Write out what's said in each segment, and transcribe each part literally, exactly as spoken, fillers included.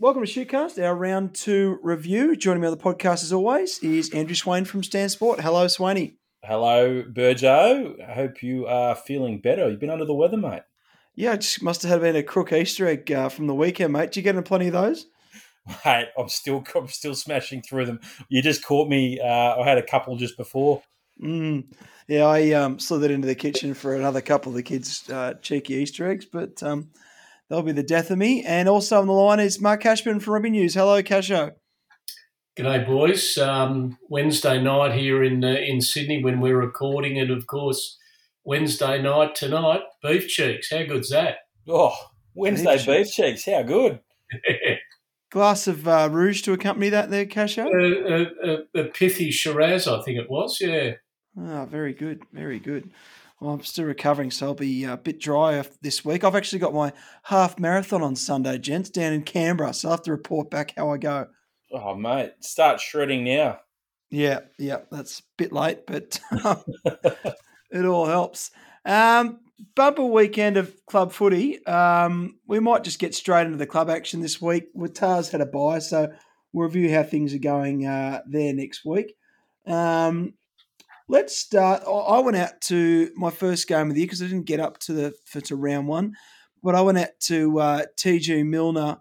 Welcome to Shootcast, our round two review. Joining me on the podcast, as always, is Andrew Swain from Stan Sport. Hello, Swainy. Hello, Burjo. I hope you are feeling better. You've been under the weather, mate. Yeah, I just must have been a crook Easter egg uh, from the weekend, mate. Did you get into plenty of those? Mate, I'm still I'm still smashing through them. You just caught me. Uh, I had a couple just before. Mm. Yeah, I um, slithered into the kitchen for another couple of the kids' uh, cheeky Easter eggs, but... Um, That'll be the death of me. And also on the line is Mark Cashman from Rugby News. Hello, Casho. G'day, boys. Um, Wednesday night here in uh, in Sydney when we're recording, and of course Wednesday night tonight, beef cheeks. How good's that? Oh, Wednesday beef, beef cheeks. cheeks. How good. Glass of uh, rouge to accompany that, there, Casho. Uh, a, a, a pithy Shiraz, I think it was. Yeah. Ah, very good. Very good. Well, I'm still recovering, so I'll be a bit dry this week. I've actually got my half marathon on Sunday, gents, down in Canberra, so I'll have to report back how I go. Oh, mate, start shredding now. Yeah, yeah, that's a bit late, but um, it all helps. Um, bumper weekend of club footy. Um, we might just get straight into the club action this week. Tars had a bye, so we'll review how things are going uh, there next week. Um Let's start. I went out to my first game of the year because I didn't get up to the for to round one, but I went out to uh, T G Milner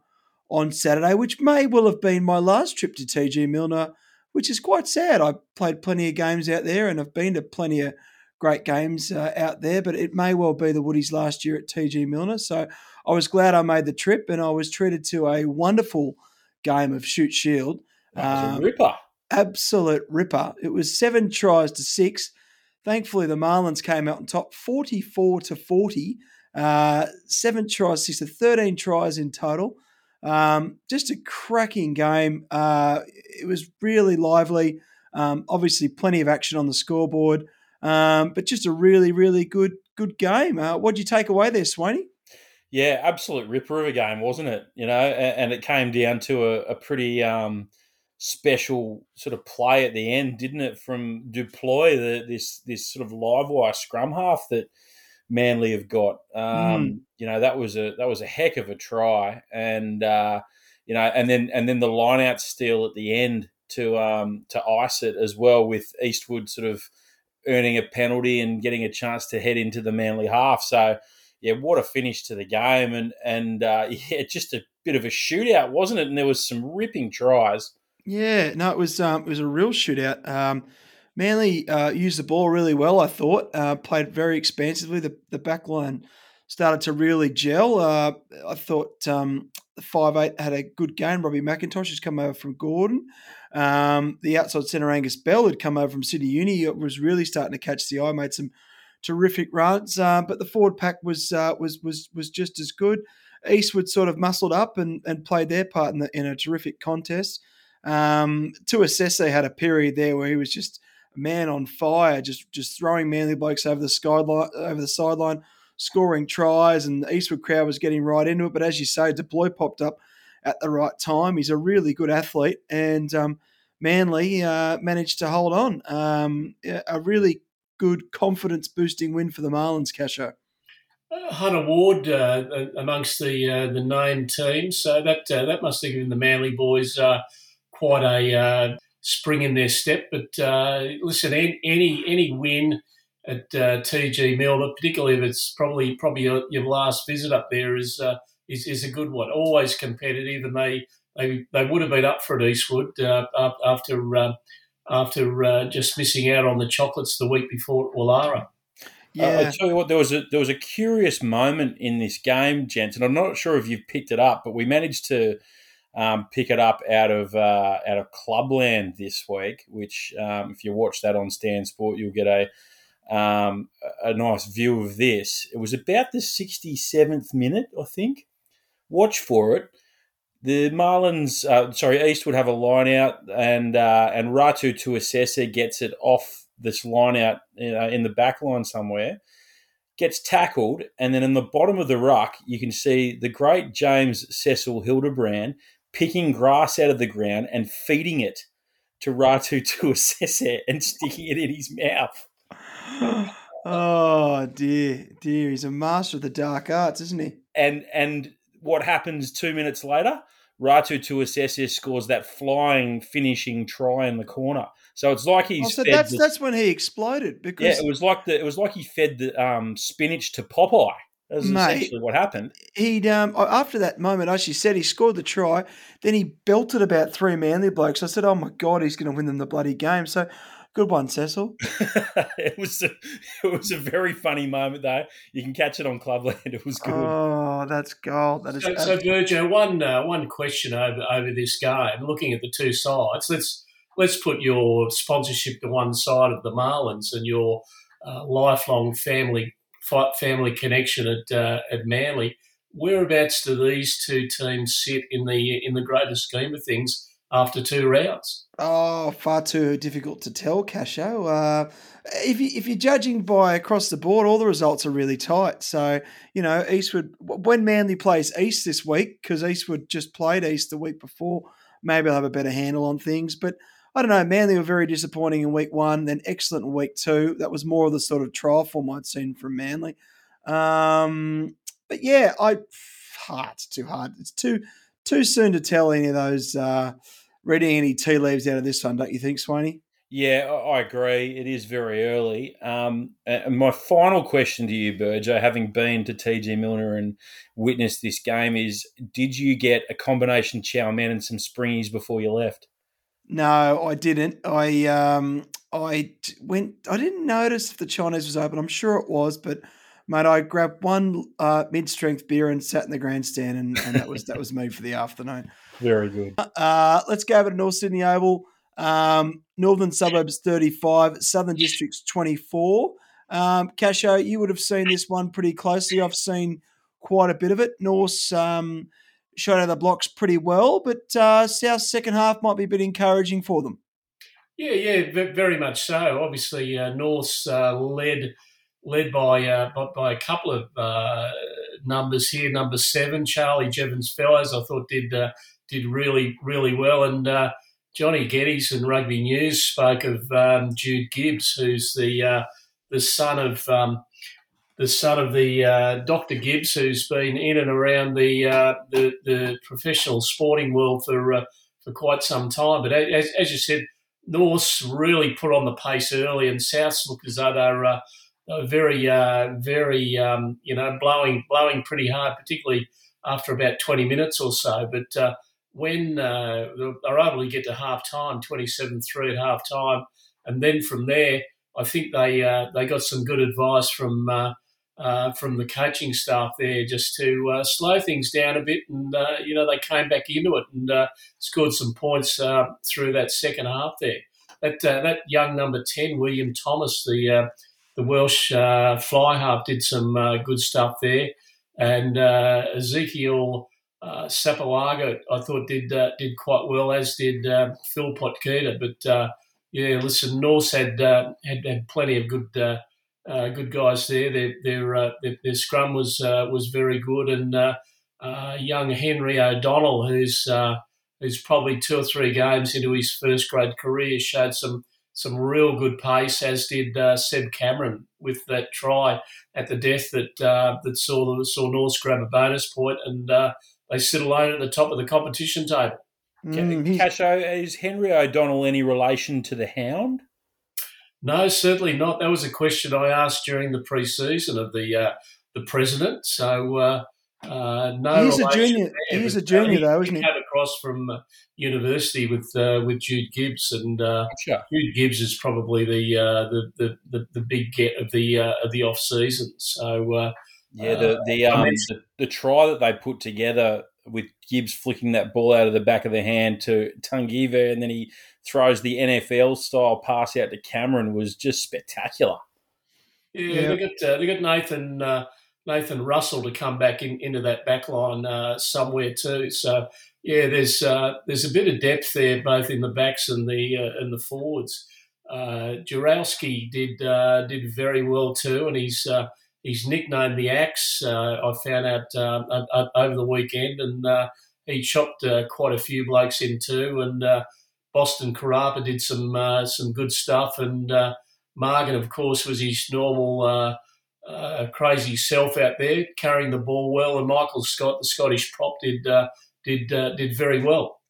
on Saturday, which may well have been my last trip to T G Milner, which is quite sad. I played plenty of games out there, and I've been to plenty of great games uh, out there, but it may well be the Woodies' last year at T G Milner. So I was glad I made the trip, and I was treated to a wonderful game of Shoot Shield. That was um, a ripper. Absolute ripper. It was seven tries to six. Thankfully, the Marlins came out on top forty-four to forty. Uh, seven tries, six to thirteen tries in total. Um, just a cracking game. Uh, it was really lively. Um, obviously, plenty of action on the scoreboard, um, but just a really, really good, good game. Uh, what did you take away there, Swainy? Yeah, absolute ripper of a game, wasn't it? You know, and it came down to a, a pretty. Um, special sort of play at the end, didn't it, from DuPloy, the, this this sort of live wire scrum half that Manly have got. Um, mm. You know, that was a that was a heck of a try, and uh, you know, and then and then the line out steal at the end to um, to ice it as well, with Eastwood sort of earning a penalty and getting a chance to head into the Manly half. So yeah, what a finish to the game, and and uh, yeah, just a bit of a shootout, wasn't it? And there was some ripping tries. Yeah, no, it was um, it was a real shootout. Um, Manly uh, used the ball really well, I thought. Uh, played very expansively. The the back line started to really gel. Uh, I thought um, the five eight had a good game. Robbie McIntosh has come over from Gordon. Um, the outside centre, Angus Bell, had come over from City Uni. It was really starting to catch the eye, made some terrific runs. Uh, but the forward pack was uh, was was was just as good. Eastwood sort of muscled up and, and played their part in, the, in a terrific contest. Um, Tuasese had a period there where he was just a man on fire, just just throwing Manly blokes over the skyline, over the sideline, scoring tries, and the Eastwood crowd was getting right into it. But as you say, DuPloy popped up at the right time. He's a really good athlete, and um, Manly uh, managed to hold on. Um, a really good confidence-boosting win for the Marlins, Casho. Uh, Hunter Ward uh, amongst the uh, the named team, so that uh, that must have given the Manly boys. Uh, Quite a uh, spring in their step, but uh, listen, any any win at uh, T G Milner, particularly if it's probably probably your, your last visit up there, is uh, is is a good one. Always competitive, and they they, they would have been up for it, Eastwood, uh, after uh, after uh, just missing out on the chocolates the week before at Willara. Yeah. Uh, I tell you what, there was a there was a curious moment in this game, gents, and I'm not sure if you've picked it up, but we managed to. Um, pick it up out of uh, out of Clubland this week, which um, if you watch that on Stan Sport, you'll get a um, a nice view of this. It was about the sixty-seventh minute, I think. Watch for it. The Marlins, uh, sorry, Eastwood have a line out, and uh, and Ratu Tuasese gets it off this line out, you know, in the back line somewhere. Gets tackled, and then in the bottom of the ruck, you can see the great James Cecil Hildebrand picking grass out of the ground and feeding it to Ratu Tuasese and sticking it in his mouth. Oh, dear, dear. He's a master of the dark arts, isn't he? And and what happens two minutes later? Ratu Tuasese scores that flying finishing try in the corner. So it's like he's. Oh, so fed that's the, that's when he exploded because yeah, it was like the it was like he fed the um, spinach to Popeye. That's essentially what happened. He'd um, after that moment, as you said, he scored the try. Then he belted about three Manly blokes. I said, "Oh my God, he's going to win them the bloody game." So. Good one, Cecil. it was a, it was a very funny moment, though. You can catch it on Clubland. It was good. Oh, that's gold. That is so, so Virgil, one uh, one question over over this game. Looking at the two sides, let's let's put your sponsorship to one side of the Marlins and your uh, lifelong family family connection at uh, at Manly. Whereabouts do these two teams sit in the in the greater scheme of things? After two rounds, oh, far too difficult to tell, Casho. Uh, if you, if you're judging by across the board, all the results are really tight. So you know, Eastwood when Manly plays East this week because Eastwood just played East the week before, maybe they'll have a better handle on things. But I don't know. Manly were very disappointing in week one, then excellent in week two. That was more of the sort of trial form I'd seen from Manly. Um, but yeah, I ah, it's too hard. It's too. Too soon to tell any of those, uh, reading any tea leaves out of this one, don't you think, Swaney? Yeah, I agree. It is very early. Um, and my final question to you, Burjo, having been to T G Milner and witnessed this game is, did you get a combination chow mein and some springies before you left? No, I didn't. I um, I went. I didn't notice if the Chinese was open. I'm sure it was, but... Mate, I grabbed one uh, mid-strength beer and sat in the grandstand, and, and that was that was me for the afternoon. Very good. Uh, let's go over to North Sydney Oval. Um, Northern Suburbs thirty-five, Southern Districts twenty-four. Um, Casho, you would have seen this one pretty closely. I've seen quite a bit of it. North um, showed out of the blocks pretty well, but uh, South's second half might be a bit encouraging for them. Yeah, yeah, very much so. Obviously, uh, North's uh, led... Led by uh, by a couple of uh, numbers here, number seven, Charlie Jevons Fellows, I thought did uh, did really really well, and uh, Johnny Geddes and Rugby News spoke of um, Jude Gibbs, who's the uh, the son of um, the son of the uh, Doctor Gibbs, who's been in and around the uh, the, the professional sporting world for uh, for quite some time. But as, as you said, North's really put on the pace early, and South's look as though they're uh, Very, uh, very, um, you know, blowing, blowing pretty hard, particularly after about twenty minutes or so. But uh, when uh, they're able to get to half time, twenty-seven three at half time, and then from there, I think they uh, they got some good advice from uh, uh, from the coaching staff there, just to uh, slow things down a bit, and uh, you know, they came back into it and uh, scored some points uh, through that second half there. That uh, that young number ten, William Thomas, the uh, The Welsh uh, fly half did some uh, good stuff there, and uh, Ezekiel uh, Sapalaga I thought did uh, did quite well, as did uh, Phil Potkita. But uh, yeah, listen, Norse had, uh, had had plenty of good uh, uh, good guys there. Their their, uh, their, their scrum was uh, was very good, and uh, uh, young Henry O'Donnell, who's uh, who's probably two or three games into his first grade career, showed some. Some real good pace, as did uh, Seb Cameron with that try at the death that uh, that saw saw Norse grab a bonus point, and uh, they sit alone at the top of the competition table. Mm, Casho, is Henry O'Donnell any relation to the Hound? No, certainly not. That was a question I asked during the pre-season of the uh, the president. So uh, uh, no, he's a junior. There, he's a junior, though, isn't he? Across from university with uh, with Jude Gibbs, and uh, sure. Jude Gibbs is probably the uh, the, the, the the big get of the uh, of the off season. So uh, yeah, the the, um, I mean, the the try that they put together with Gibbs flicking that ball out of the back of the hand to Tungiva, and then he throws the N F L style pass out to Cameron was just spectacular. Yeah, yeah. they got uh, they got Nathan. Uh, Nathan Russell to come back in, into that back line uh, somewhere too. So, yeah, there's uh, there's a bit of depth there, both in the backs and the uh, and the forwards. Uh, Jurowski did uh, did very well too, and he's uh, he's nicknamed the Axe. Uh, I found out uh, over the weekend, and uh, he chopped uh, quite a few blokes in too. And uh, Boston Karapa did some uh, some good stuff, and uh, Morgan, of course, was his normal. Uh, Uh, crazy self out there, carrying the ball well, and Michael Scott, the Scottish prop, did uh, did uh, did very well.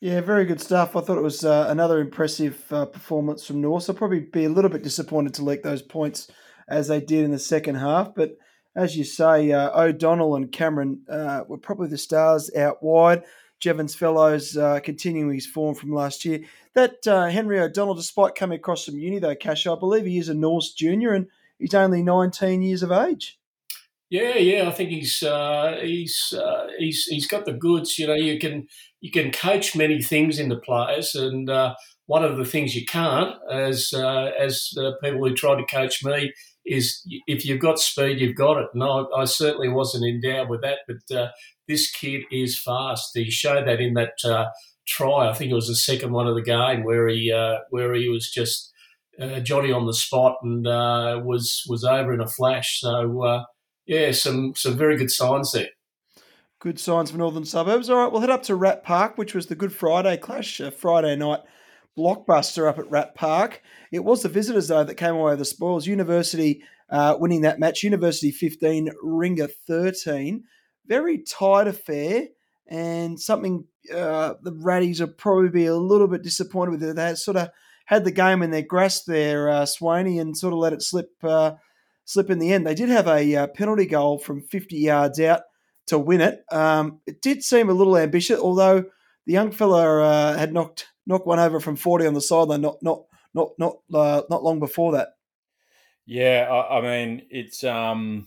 Yeah, very good stuff. I thought it was uh, another impressive uh, performance from North. I'll probably be a little bit disappointed to leak those points as they did in the second half. But as you say, uh, O'Donnell and Cameron uh, were probably the stars out wide. Jevons Fellows uh, continuing his form from last year. That uh, Henry O'Donnell, despite coming across from uni though, Cash, I believe he is a Norse junior and he's only nineteen years of age. Yeah, yeah, I think he's uh, he's uh, he's he's got the goods. You know, you can you can coach many things in the players, and uh, one of the things you can't, as uh, as the people who tried to coach me, is if you've got speed, you've got it. And I, I certainly wasn't endowed with that, but uh, this kid is fast. He showed that in that uh, try. I think it was the second one of the game where he uh, where he was just uh, Johnny on the spot and uh, was was over in a flash. So. Uh, Yeah, some some very good signs there. Good signs for Northern Suburbs. All right, we'll head up to Rat Park, which was the Good Friday clash, a Friday night blockbuster up at Rat Park. It was the visitors, though, that came away with the spoils. University uh, winning that match, University fifteen, Ringer thirteen. Very tight affair and something uh, the Ratties will probably be a little bit disappointed with. They sort of had the game in their grasp there, uh, Swaney, and sort of let it slip uh slip in the end. They did have a uh, penalty goal from fifty yards out to win it. Um, it did seem a little ambitious, although the young fella uh, had knocked knocked one over from forty on the sideline not not not not uh, not long before that. Yeah, I, I mean it's um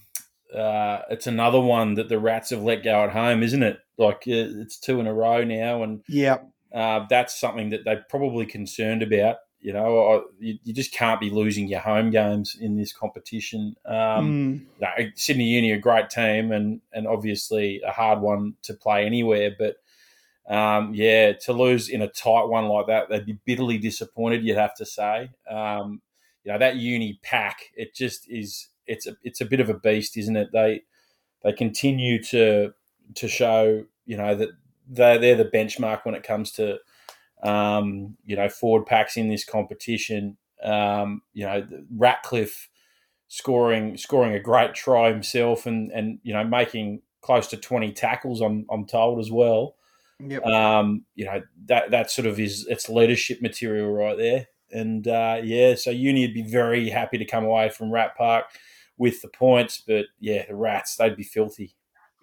uh, it's another one that the Rats have let go at home, isn't it? Like it's two in a row now, and yeah, uh, that's something that they're probably concerned about. You know, you, you just can't be losing your home games in this competition. Um, mm. no, Sydney Uni, a great team and and obviously a hard one to play anywhere. But, um, yeah, to lose in a tight one like that, they'd be bitterly disappointed, you'd have to say. Um, you know, that Uni pack, it just is – it's a it's a bit of a beast, isn't it? They they continue to to show, you know, that they're, they're the benchmark when it comes to – Um, you know, forward packs in this competition. Um, you know, Ratcliffe scoring scoring a great try himself, and and you know making close to twenty tackles. I'm I'm told as well. Yep. Um, you know that that sort of is it's leadership material right there. And uh, yeah, so Uni would be very happy to come away from Rat Park with the points, but yeah, the Rats they'd be filthy.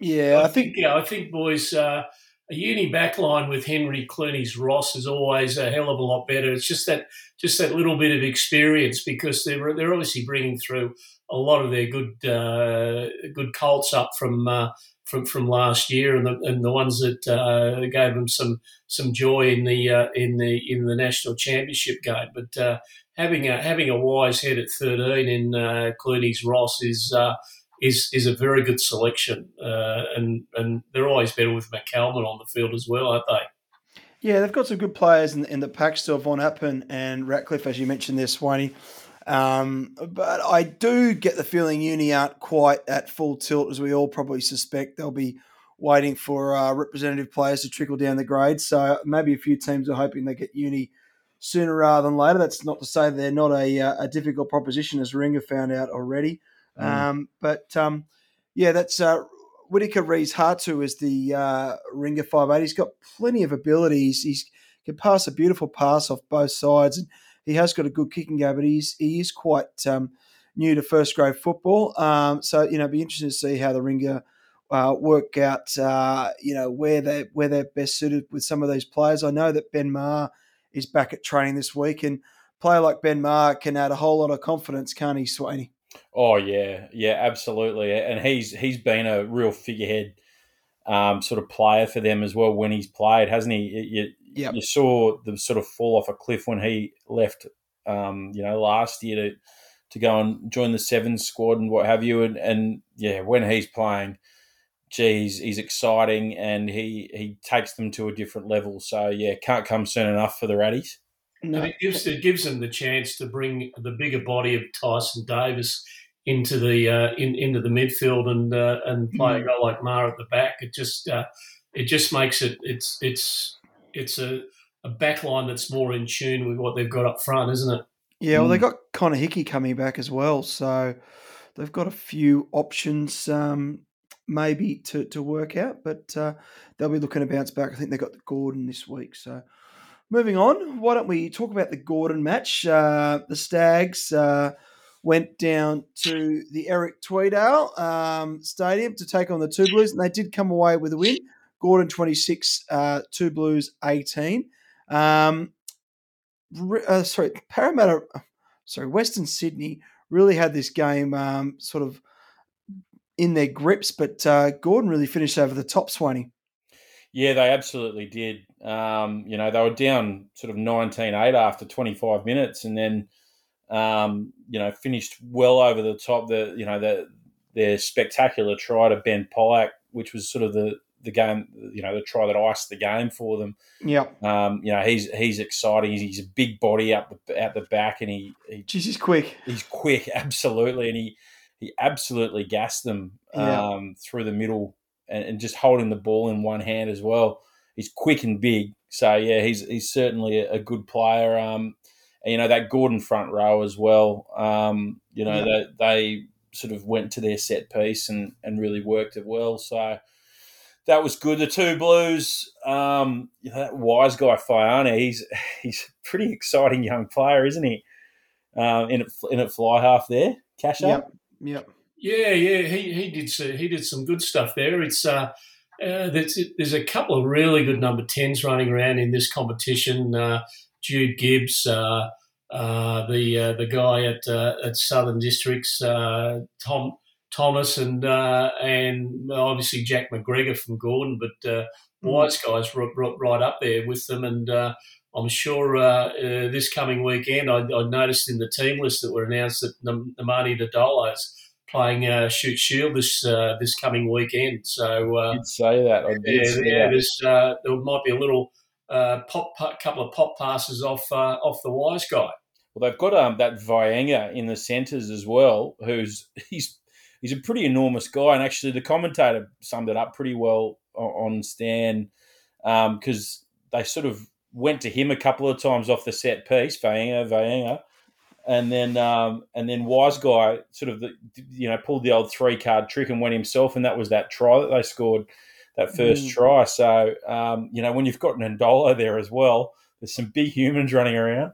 Yeah, I think yeah, I think boys. Uh... A Uni backline with Henry Clooney's Ross is always a hell of a lot better. It's just that just that little bit of experience because they're they're obviously bringing through a lot of their good uh, good colts up from uh, from from last year and the and the ones that uh, gave them some some joy in the uh, in the in the national championship game. But uh, having a having a wise head at thirteen in uh, Clooney's Ross is. Uh, Is is a very good selection, uh, and and they're always better with McCalman on the field as well, aren't they? Yeah, they've got some good players in, in the pack still, Von Appen and Ratcliffe, as you mentioned there, Swaney. Um, but I do get the feeling Uni aren't quite at full tilt, as we all probably suspect. They'll be waiting for uh, representative players to trickle down the grades, so maybe a few teams are hoping they get Uni sooner rather than later. That's not to say they're not a, a difficult proposition, as Ringer found out already. Mm. Um, but, um, yeah, that's uh, Whitaker Rees Hartu is the uh, Ringer five eight. He's got plenty of abilities. He's, he can pass a beautiful pass off both sides, and he has got a good kicking game, but he's, he is quite um, new to first-grade football. Um, so, you know, it'd be interesting to see how the Ringer uh, work out, uh, you know, where, they, where they're best suited with some of these players. I know that Ben Maher is back at training this week, and a player like Ben Maher can add a whole lot of confidence, can't he, Swaney? Oh yeah, yeah, absolutely, and he's he's been a real figurehead um, sort of player for them as well when he's played, hasn't he? You, yep. you saw the sort of fall off a cliff when he left, um, you know, last year to to go and join the Sevens squad and what have you, and, and yeah, when he's playing, geez, he's exciting and he he takes them to a different level. So yeah, can't come soon enough for the Ratties. No. And it gives it gives them the chance to bring the bigger body of Tyson Davis into the uh, in, into the midfield and uh, and play a guy like Maher at the back. It just uh, it just makes it it's it's it's a, a back line that's more in tune with what they've got up front, isn't it? Yeah, well, they got Connor Hickey coming back as well, so they've got a few options um, maybe to, to work out, but uh, they'll be looking to bounce back. I think they got the Gordon this week. So moving on, why don't we talk about the Gordon match? Uh, the Stags uh, went down to the Eric Tweedale um, Stadium to take on the Two Blues, and they did come away with a win. Gordon twenty-six, uh, Two Blues eighteen. Um, uh, sorry, Parramatta, sorry, Western Sydney really had this game um, sort of in their grips, but uh, Gordon really finished over the top, Swaney. Yeah, they absolutely did. Um, you know, they were down sort of nineteen eight after twenty-five minutes, and then um, you know, finished well over the top. The you know the their spectacular try to Ben Pyack, which was sort of the the game, you know, the try that iced the game for them. Yeah. Um, you know, he's he's exciting. He's, he's a big body up the out the back, and he, he Jeez, he's quick. He's quick, absolutely, and he he absolutely gassed them um, yeah. through the middle, and, and just holding the ball in one hand as well. He's quick and big, so yeah, he's he's certainly a good player. Um, and, you know, that Gordon front row as well. Um, you know, yeah. they they sort of went to their set piece and and really worked it well. So. That was good. The Two Blues, um, you know, that wise guy Fiona, he's he's a pretty exciting young player, isn't he? Um, in at in at fly half there, Cash Up. Yep. Yep. Yeah, yeah, he he did he did some good stuff there. It's uh, uh there's, there's a couple of really good number tens running around in this competition. Uh, Jude Gibbs, uh, uh, the uh, the guy at uh, at Southern Districts, uh, Tom. Thomas and uh, and obviously Jack McGregor from Gordon, but uh, White's guys r- r- right up there with them. And uh, I'm sure uh, uh, this coming weekend, I, I noticed in the team list that were announced that N- Namani Dodolo is playing uh, Shoot Shield this uh, this coming weekend. So uh, I did say that. I did yeah, say yeah that. Uh, there might be a little uh, pop, couple of pop passes off uh, off the Wise guy. Well, they've got um, that Vianga in the centres as well, who's he's. He's a pretty enormous guy, and actually the commentator summed it up pretty well on Stan because um, they sort of went to him a couple of times off the set piece, Vaenga, Vaenga, and then um, and then Wise Guy sort of the, you know pulled the old three card trick and went himself, and that was that try that they scored, that first mm. try. So um, you know when you've got Nandolo there as well, there's some big humans running around.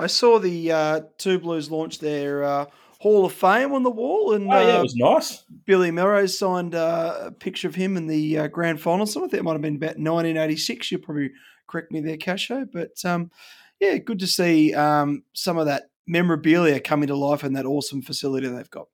I saw the uh, Two Blues launch their. Uh... Hall of Fame on the wall, and oh, yeah, it was uh, nice. Billy Melrose signed uh, a picture of him in the uh, grand final. So I think it might have been about nineteen eighty-six. You'll probably correct me there, Casho. But um, yeah, good to see um, some of that memorabilia coming to life in that awesome facility they've got.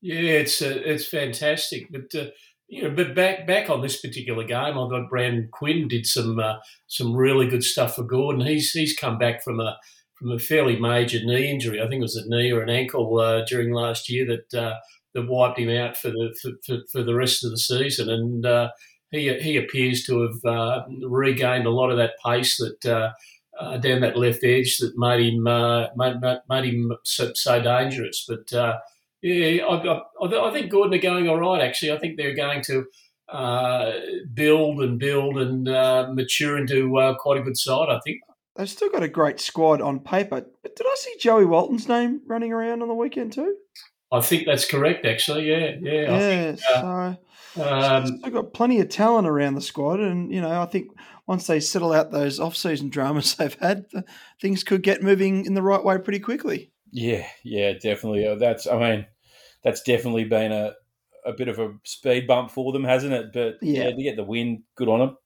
Yeah, it's uh, it's fantastic. But uh, you know, but back back on this particular game, I got Brandon Quinn did some uh, some really good stuff for Gordon. He's he's come back from a. From a fairly major knee injury, I think it was a knee or an ankle uh, during last year that uh, that wiped him out for the for, for, for the rest of the season, and uh, he he appears to have uh, regained a lot of that pace that uh, uh, down that left edge that made him uh, made, made him so, so dangerous. But uh, yeah, I, I, I think Gordon are going all right. Actually, I think they're going to uh, build and build and uh, mature into uh, quite a good side, I think. They've still got a great squad on paper. But did I see Joey Walton's name running around on the weekend too? I think that's correct, actually. Yeah, yeah. Yeah, I think, uh, so um, they've still got plenty of talent around the squad, and you know, I think once they settle out those off-season dramas they've had, things could get moving in the right way pretty quickly. Yeah, yeah, definitely. That's, I mean, that's definitely been a, a bit of a speed bump for them, hasn't it? But yeah, yeah to get the win, good on them.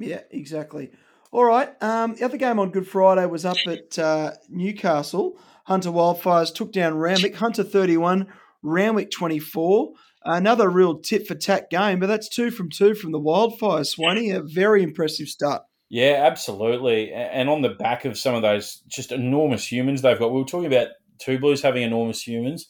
Yeah, exactly. All right, um, the other game on Good Friday was up at uh, Newcastle. Hunter Wildfires took down Ramwick. Hunter thirty-one, Ramwick twenty-four. Another real tit-for-tat game, but that's two from two from the Wildfires, Swaney. A very impressive start. Yeah, absolutely. And on the back of some of those just enormous humans they've got. We were talking about Two Blues having enormous humans.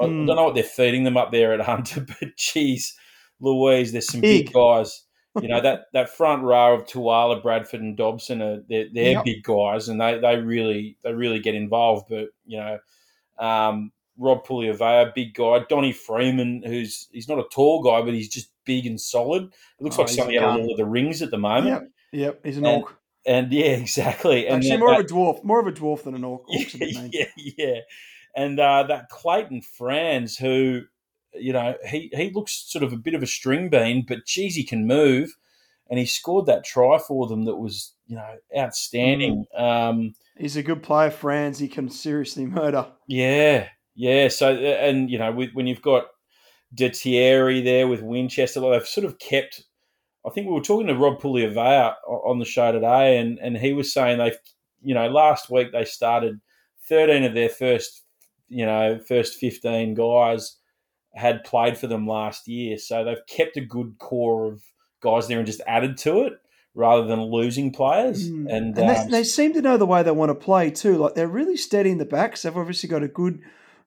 I mm. don't know what they're feeding them up there at Hunter, but geez, Louise, there's some big, big guys. You know, that, that front row of Tuala, Bradford and Dobson, are they're, they're yep. big guys, and they, they really they really get involved. But, you know, um, Rob Pugliavea, big guy. Donnie Freeman, who's he's not a tall guy, but he's just big and solid. It looks oh, like somebody out of Lord of the Rings at the moment. Yep, yep. He's an orc. And, and yeah, exactly. And Actually, that, more that, of a dwarf. More of a dwarf than an orc. Yeah, yeah, yeah. And uh, that Clayton Franz, who you know, he, he looks sort of a bit of a string bean, but, geez, he can move. And he scored that try for them that was, you know, outstanding. Um, He's a good player, Franz. He can seriously murder. Yeah, yeah. So, and, you know, when you've got De Thierry there with Winchester, like they've sort of kept – I think we were talking to Rob Pugliavea on the show today, and, and he was saying they've – you know, last week they started thirteen of their first, you know, first fifteen guys had played for them last year. So they've kept a good core of guys there and just added to it rather than losing players. Mm. And, and um, they, they seem to know the way they want to play too. Like they're really steady in the backs. They've obviously got a good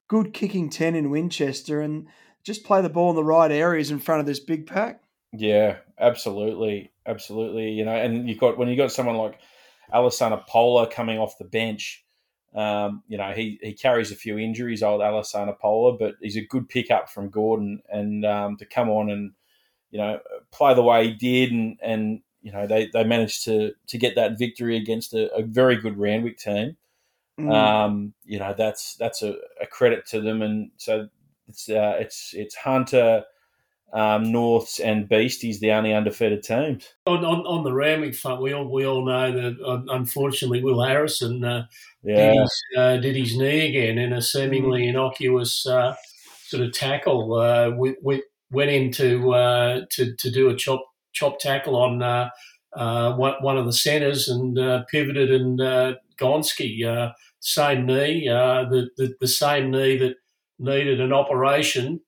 good kicking ten in Winchester and just play the ball in the right areas in front of this big pack. Yeah, absolutely. Absolutely. You know, and you've got when you've got someone like Alessandro Pola coming off the bench, um, you know, he, he carries a few injuries, old Alessandro Pola, but he's a good pickup from Gordon and um, to come on and, you know, play the way he did and, and you know, they, they managed to to get that victory against a, a very good Randwick team. Mm. Um, you know, that's that's a, a credit to them. And so it's uh, it's it's Hunter, um, Norths and Beasties, the only undefeated teams. On on, on the Randwick front, we all we all know that uh, unfortunately Will Harrison uh, yeah. did, his, uh, did his knee again in a seemingly mm. innocuous uh, sort of tackle uh, with. with went in to, uh, to to do a chop chop tackle on uh, uh, one, one of the centres and uh, pivoted and uh, Gonski, uh, same knee, uh, the, the, the same knee that needed an operation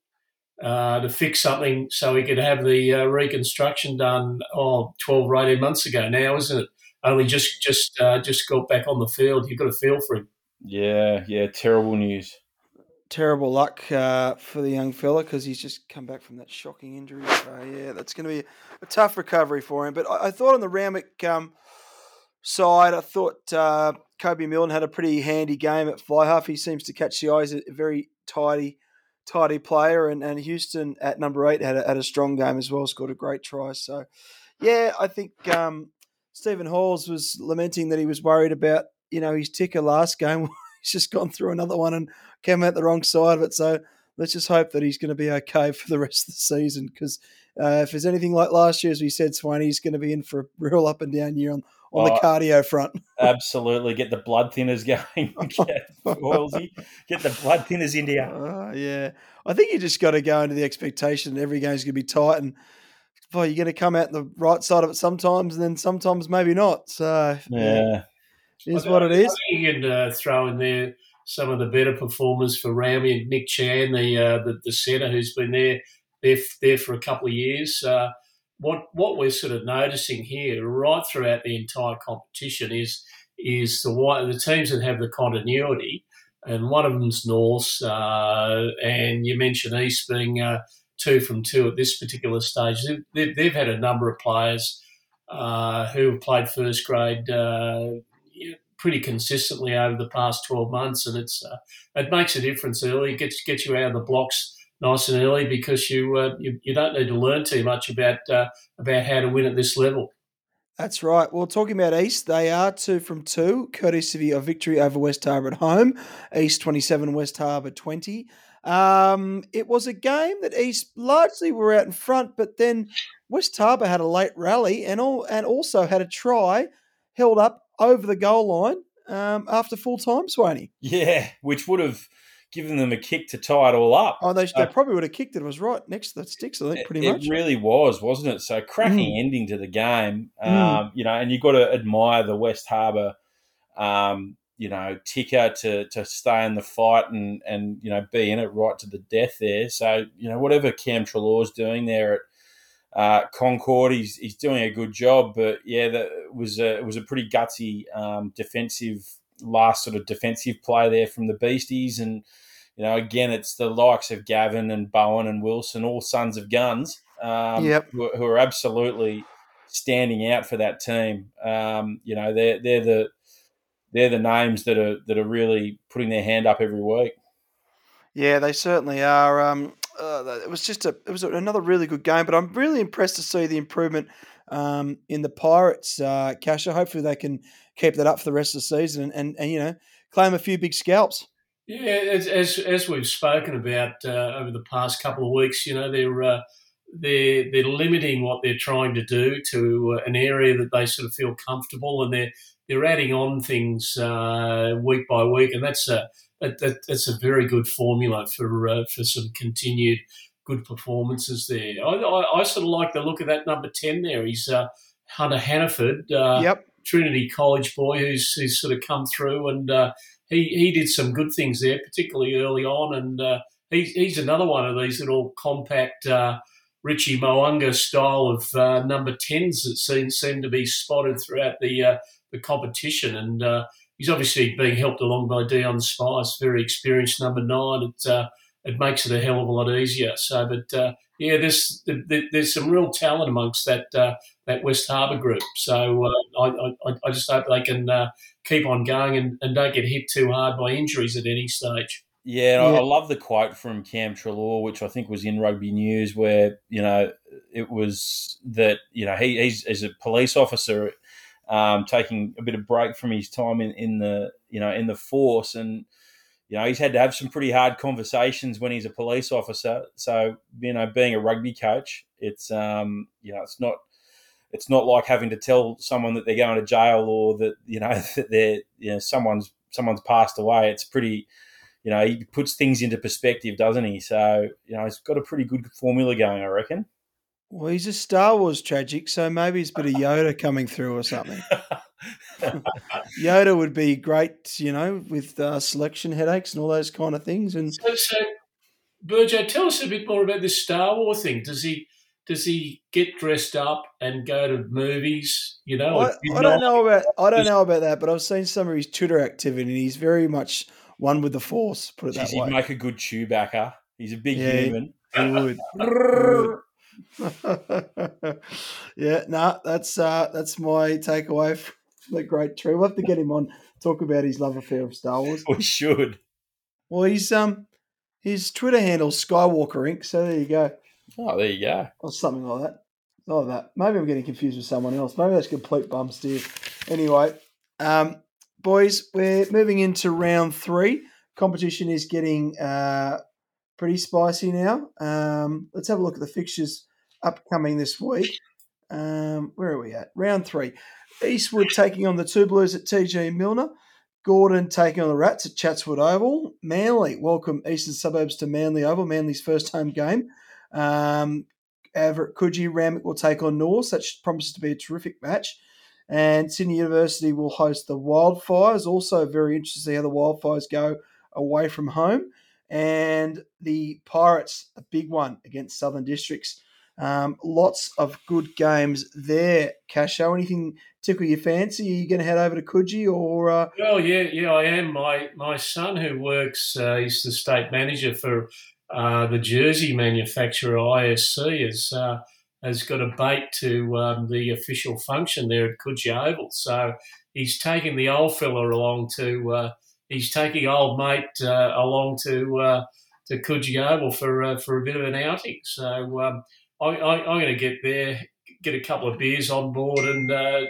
uh, to fix something so he could have the uh, reconstruction done oh, twelve or eighteen months ago now, isn't it? Only just just, uh, just got back on the field. You've got a feel for him. Yeah, yeah, terrible news. Terrible luck uh, for the young fella because he's just come back from that shocking injury. So, yeah, that's going to be a tough recovery for him. But I, I thought on the Randwick um, side, I thought uh, Kobe Milne had a pretty handy game at fly half. He seems to catch the eyes, a very tidy tidy player. And, and Houston at number eight had a, had a strong game as well, scored a great try. So, yeah, I think um, Stephen Halls was lamenting that he was worried about, you know, his ticker last game. He's just gone through another one and came out the wrong side of it. So let's just hope that he's going to be okay for the rest of the season because uh, if there's anything like last year, as we said, Swain, he's going to be in for a real up and down year on, on oh, the cardio front. Absolutely. Get the blood thinners going. Get, Halsey, get the blood thinners into you. Uh, yeah. I think you just got to go into the expectation that every game's going to be tight and boy, you're going to come out the right side of it sometimes and then sometimes maybe not. So yeah. Is what it is. You can uh, throw in there some of the better performers for Ramey and Nick Chan, the uh, the, the centre who's been there there, there for a couple of years. Uh, what what we're sort of noticing here, right throughout the entire competition, is is the the teams that have the continuity, and one of them's North, uh, and you mentioned East being uh, two from two at this particular stage. They've, they've had a number of players uh, who have played first grade. Uh, pretty consistently over the past twelve months, and it's uh, it makes a difference early. It gets gets you out of the blocks nice and early because you uh, you, you don't need to learn too much about uh, about how to win at this level. That's right. Well, talking about East, they are two from two, courtesy of victory over West Harbour at home. East twenty-seven, West Harbour twenty. Um, it was a game that East largely were out in front, but then West Harbour had a late rally and all, and also had a try held up over the goal line um, after full time, Swaney. Yeah, which would have given them a kick to tie it all up. Oh, they, so, they probably would have kicked it. It was right next to the sticks, I think, pretty it, much. It really was, wasn't it? So cracking mm. ending to the game, um, mm. you know, and you've got to admire the West Harbour, um, you know, ticker to to stay in the fight and, and, you know, be in it right to the death there. So, you know, whatever Cam Trelaw's doing there at Uh, Concord, he's he's doing a good job, but yeah, that was a, it was a pretty gutsy um, defensive last sort of defensive play there from the Beasties, and you know again it's the likes of Gavin and Bowen and Wilson, all sons of guns, um, yep. who, who are absolutely standing out for that team. Um, you know they're they're the they're the names that are that are really putting their hand up every week. Yeah, they certainly are. Um... Uh, it was just a, it was another really good game, but I'm really impressed to see the improvement um, in the Pirates, uh, Kasha. Hopefully they can keep that up for the rest of the season and, and, and, you know, claim a few big scalps. Yeah, as as, as we've spoken about uh, over the past couple of weeks, you know, they're uh, they're they're limiting what they're trying to do to uh, an area that they sort of feel comfortable, and they're they're adding on things uh, week by week, and that's a that, that's a very good formula for uh, for some continued good performances there. I, I, I sort of like the look of that number ten there. He's uh, Hunter Hannaford, uh, yep. Trinity College boy, who's who's sort of come through and. Uh, He he did some good things there, particularly early on, and uh, he, he's another one of these little compact uh, Richie Mo'unga style of uh, number tens that seem seem to be spotted throughout the uh, the competition. And uh, he's obviously being helped along by Dion Spice, very experienced number nine. It uh, it makes it a hell of a lot easier. So, but uh, yeah, there's there's some real talent amongst that uh, that West Harbour group. So uh, I, I I just hope they can. Uh, keep on going and, and don't get hit too hard by injuries at any stage. Yeah, yeah, I love the quote from Cam Treloar, which I think was in Rugby News, where, you know, it was that, you know, he, he's, he's a police officer um, taking a bit of break from his time in, in the, you know, in the force. And, you know, he's had to have some pretty hard conversations when he's a police officer. So, you know, being a rugby coach, it's, um, you know, it's not, It's not like having to tell someone that they're going to jail or that, you know, that they're, you know, someone's someone's passed away. It's pretty, you know, he puts things into perspective, doesn't he? So, you know, he's got a pretty good formula going, I reckon. Well, he's a Star Wars tragic, so maybe it's a bit of Yoda coming through or something. Yoda would be great, you know, with uh, selection headaches and all those kind of things. And so, so, Burjo, tell us a bit more about this Star Wars thing. Does he? Does he get dressed up and go to movies? You know, I, I don't know about I don't know about that, but I've seen some of his Twitter activity, and he's very much one with the force. Put it that way. He'd make a good Chewbacca. He's a big yeah, human. He would. yeah, no, nah, that's uh, that's my takeaway from the great tree. We'll have to get him on talk about his love affair of Star Wars. We should. Well, he's um his Twitter handle's Skywalker Incorporated. So there you go. Oh, there you go. Or something like that. Like that. Maybe I'm getting confused with someone else. Maybe that's a complete bum steer. Anyway, um, boys, we're moving into round three. Competition is getting uh, pretty spicy now. Um, let's have a look at the fixtures upcoming this week. Um, where are we at? Round three. Eastwood taking on the Two Blues at T G Milner. Gordon taking on the Rats at Chatswood Oval. Manly welcome Eastern Suburbs to Manly Oval, Manly's first home game. Um, Everett Coogee Ramwick will take on Norse. That promises to be a terrific match. And Sydney University will host the Wildfires. Also very interesting to see how the Wildfires go away from home. And the Pirates, a big one against Southern Districts. Um, lots of good games there. Casho, anything tickle your fancy? Are you going to head over to Coogee or? Uh... Well, yeah, yeah, I am. My my son who works, uh, he's the state manager for. Uh, the jersey manufacturer I S C has uh, has got a bait to um, the official function there at Coogee Oval, so he's taking the old fella along to uh, he's taking old mate uh, along to uh, to Coogee Oval for uh, for a bit of an outing. So um, I, I, I'm going to get there, get a couple of beers on board, and uh,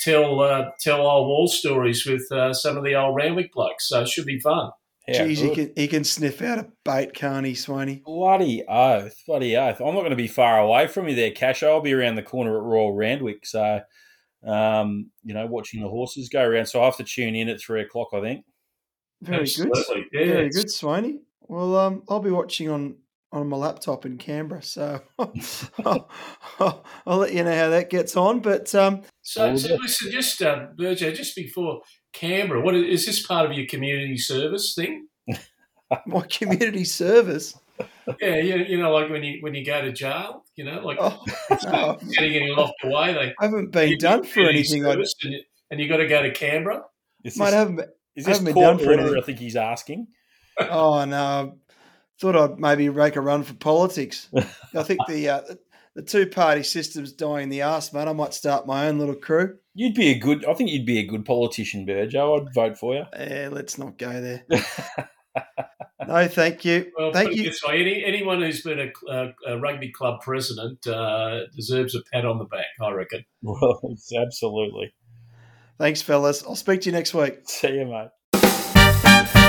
tell uh, tell old wall stories with uh, some of the old Ramwick blokes. So it should be fun. Yeah, Jeez, he can, he can sniff out a bait, can't he, Swaney? Bloody oath, bloody oath. I'm not going to be far away from you there, Cash. I'll be around the corner at Royal Randwick, so, um, you know, watching the horses go around. So I have to tune in at three o'clock, I think. Very Absolutely. good. Yeah. Very good, Swaney. Well, um, I'll be watching on, on my laptop in Canberra, so I'll, I'll, I'll let you know how that gets on. But um, So, so listen, just, uh, Burjo, just before... Canberra, what is this part of your community service thing? My community service? Yeah, you, you know, like when you when you go to jail, you know, like oh, no. you're getting locked away. They I haven't been done for anything. Like and, you, and you got to go to Canberra? Is this, Mate, I haven't, is this I haven't been done for anything. I think he's asking. Oh, no. Thought I'd maybe make a run for politics. I think the... Uh, The two-party system's dying in the arse, mate. I might start my own little crew. You'd be a good – I think you'd be a good politician, Burjo. I'd vote for you. Yeah, let's not go there. No, thank you. Well, thank you. This way, any, anyone who's been a, a, a rugby club president uh, deserves a pat on the back, I reckon. Well, absolutely. Thanks, fellas. I'll speak to you next week. See you, mate.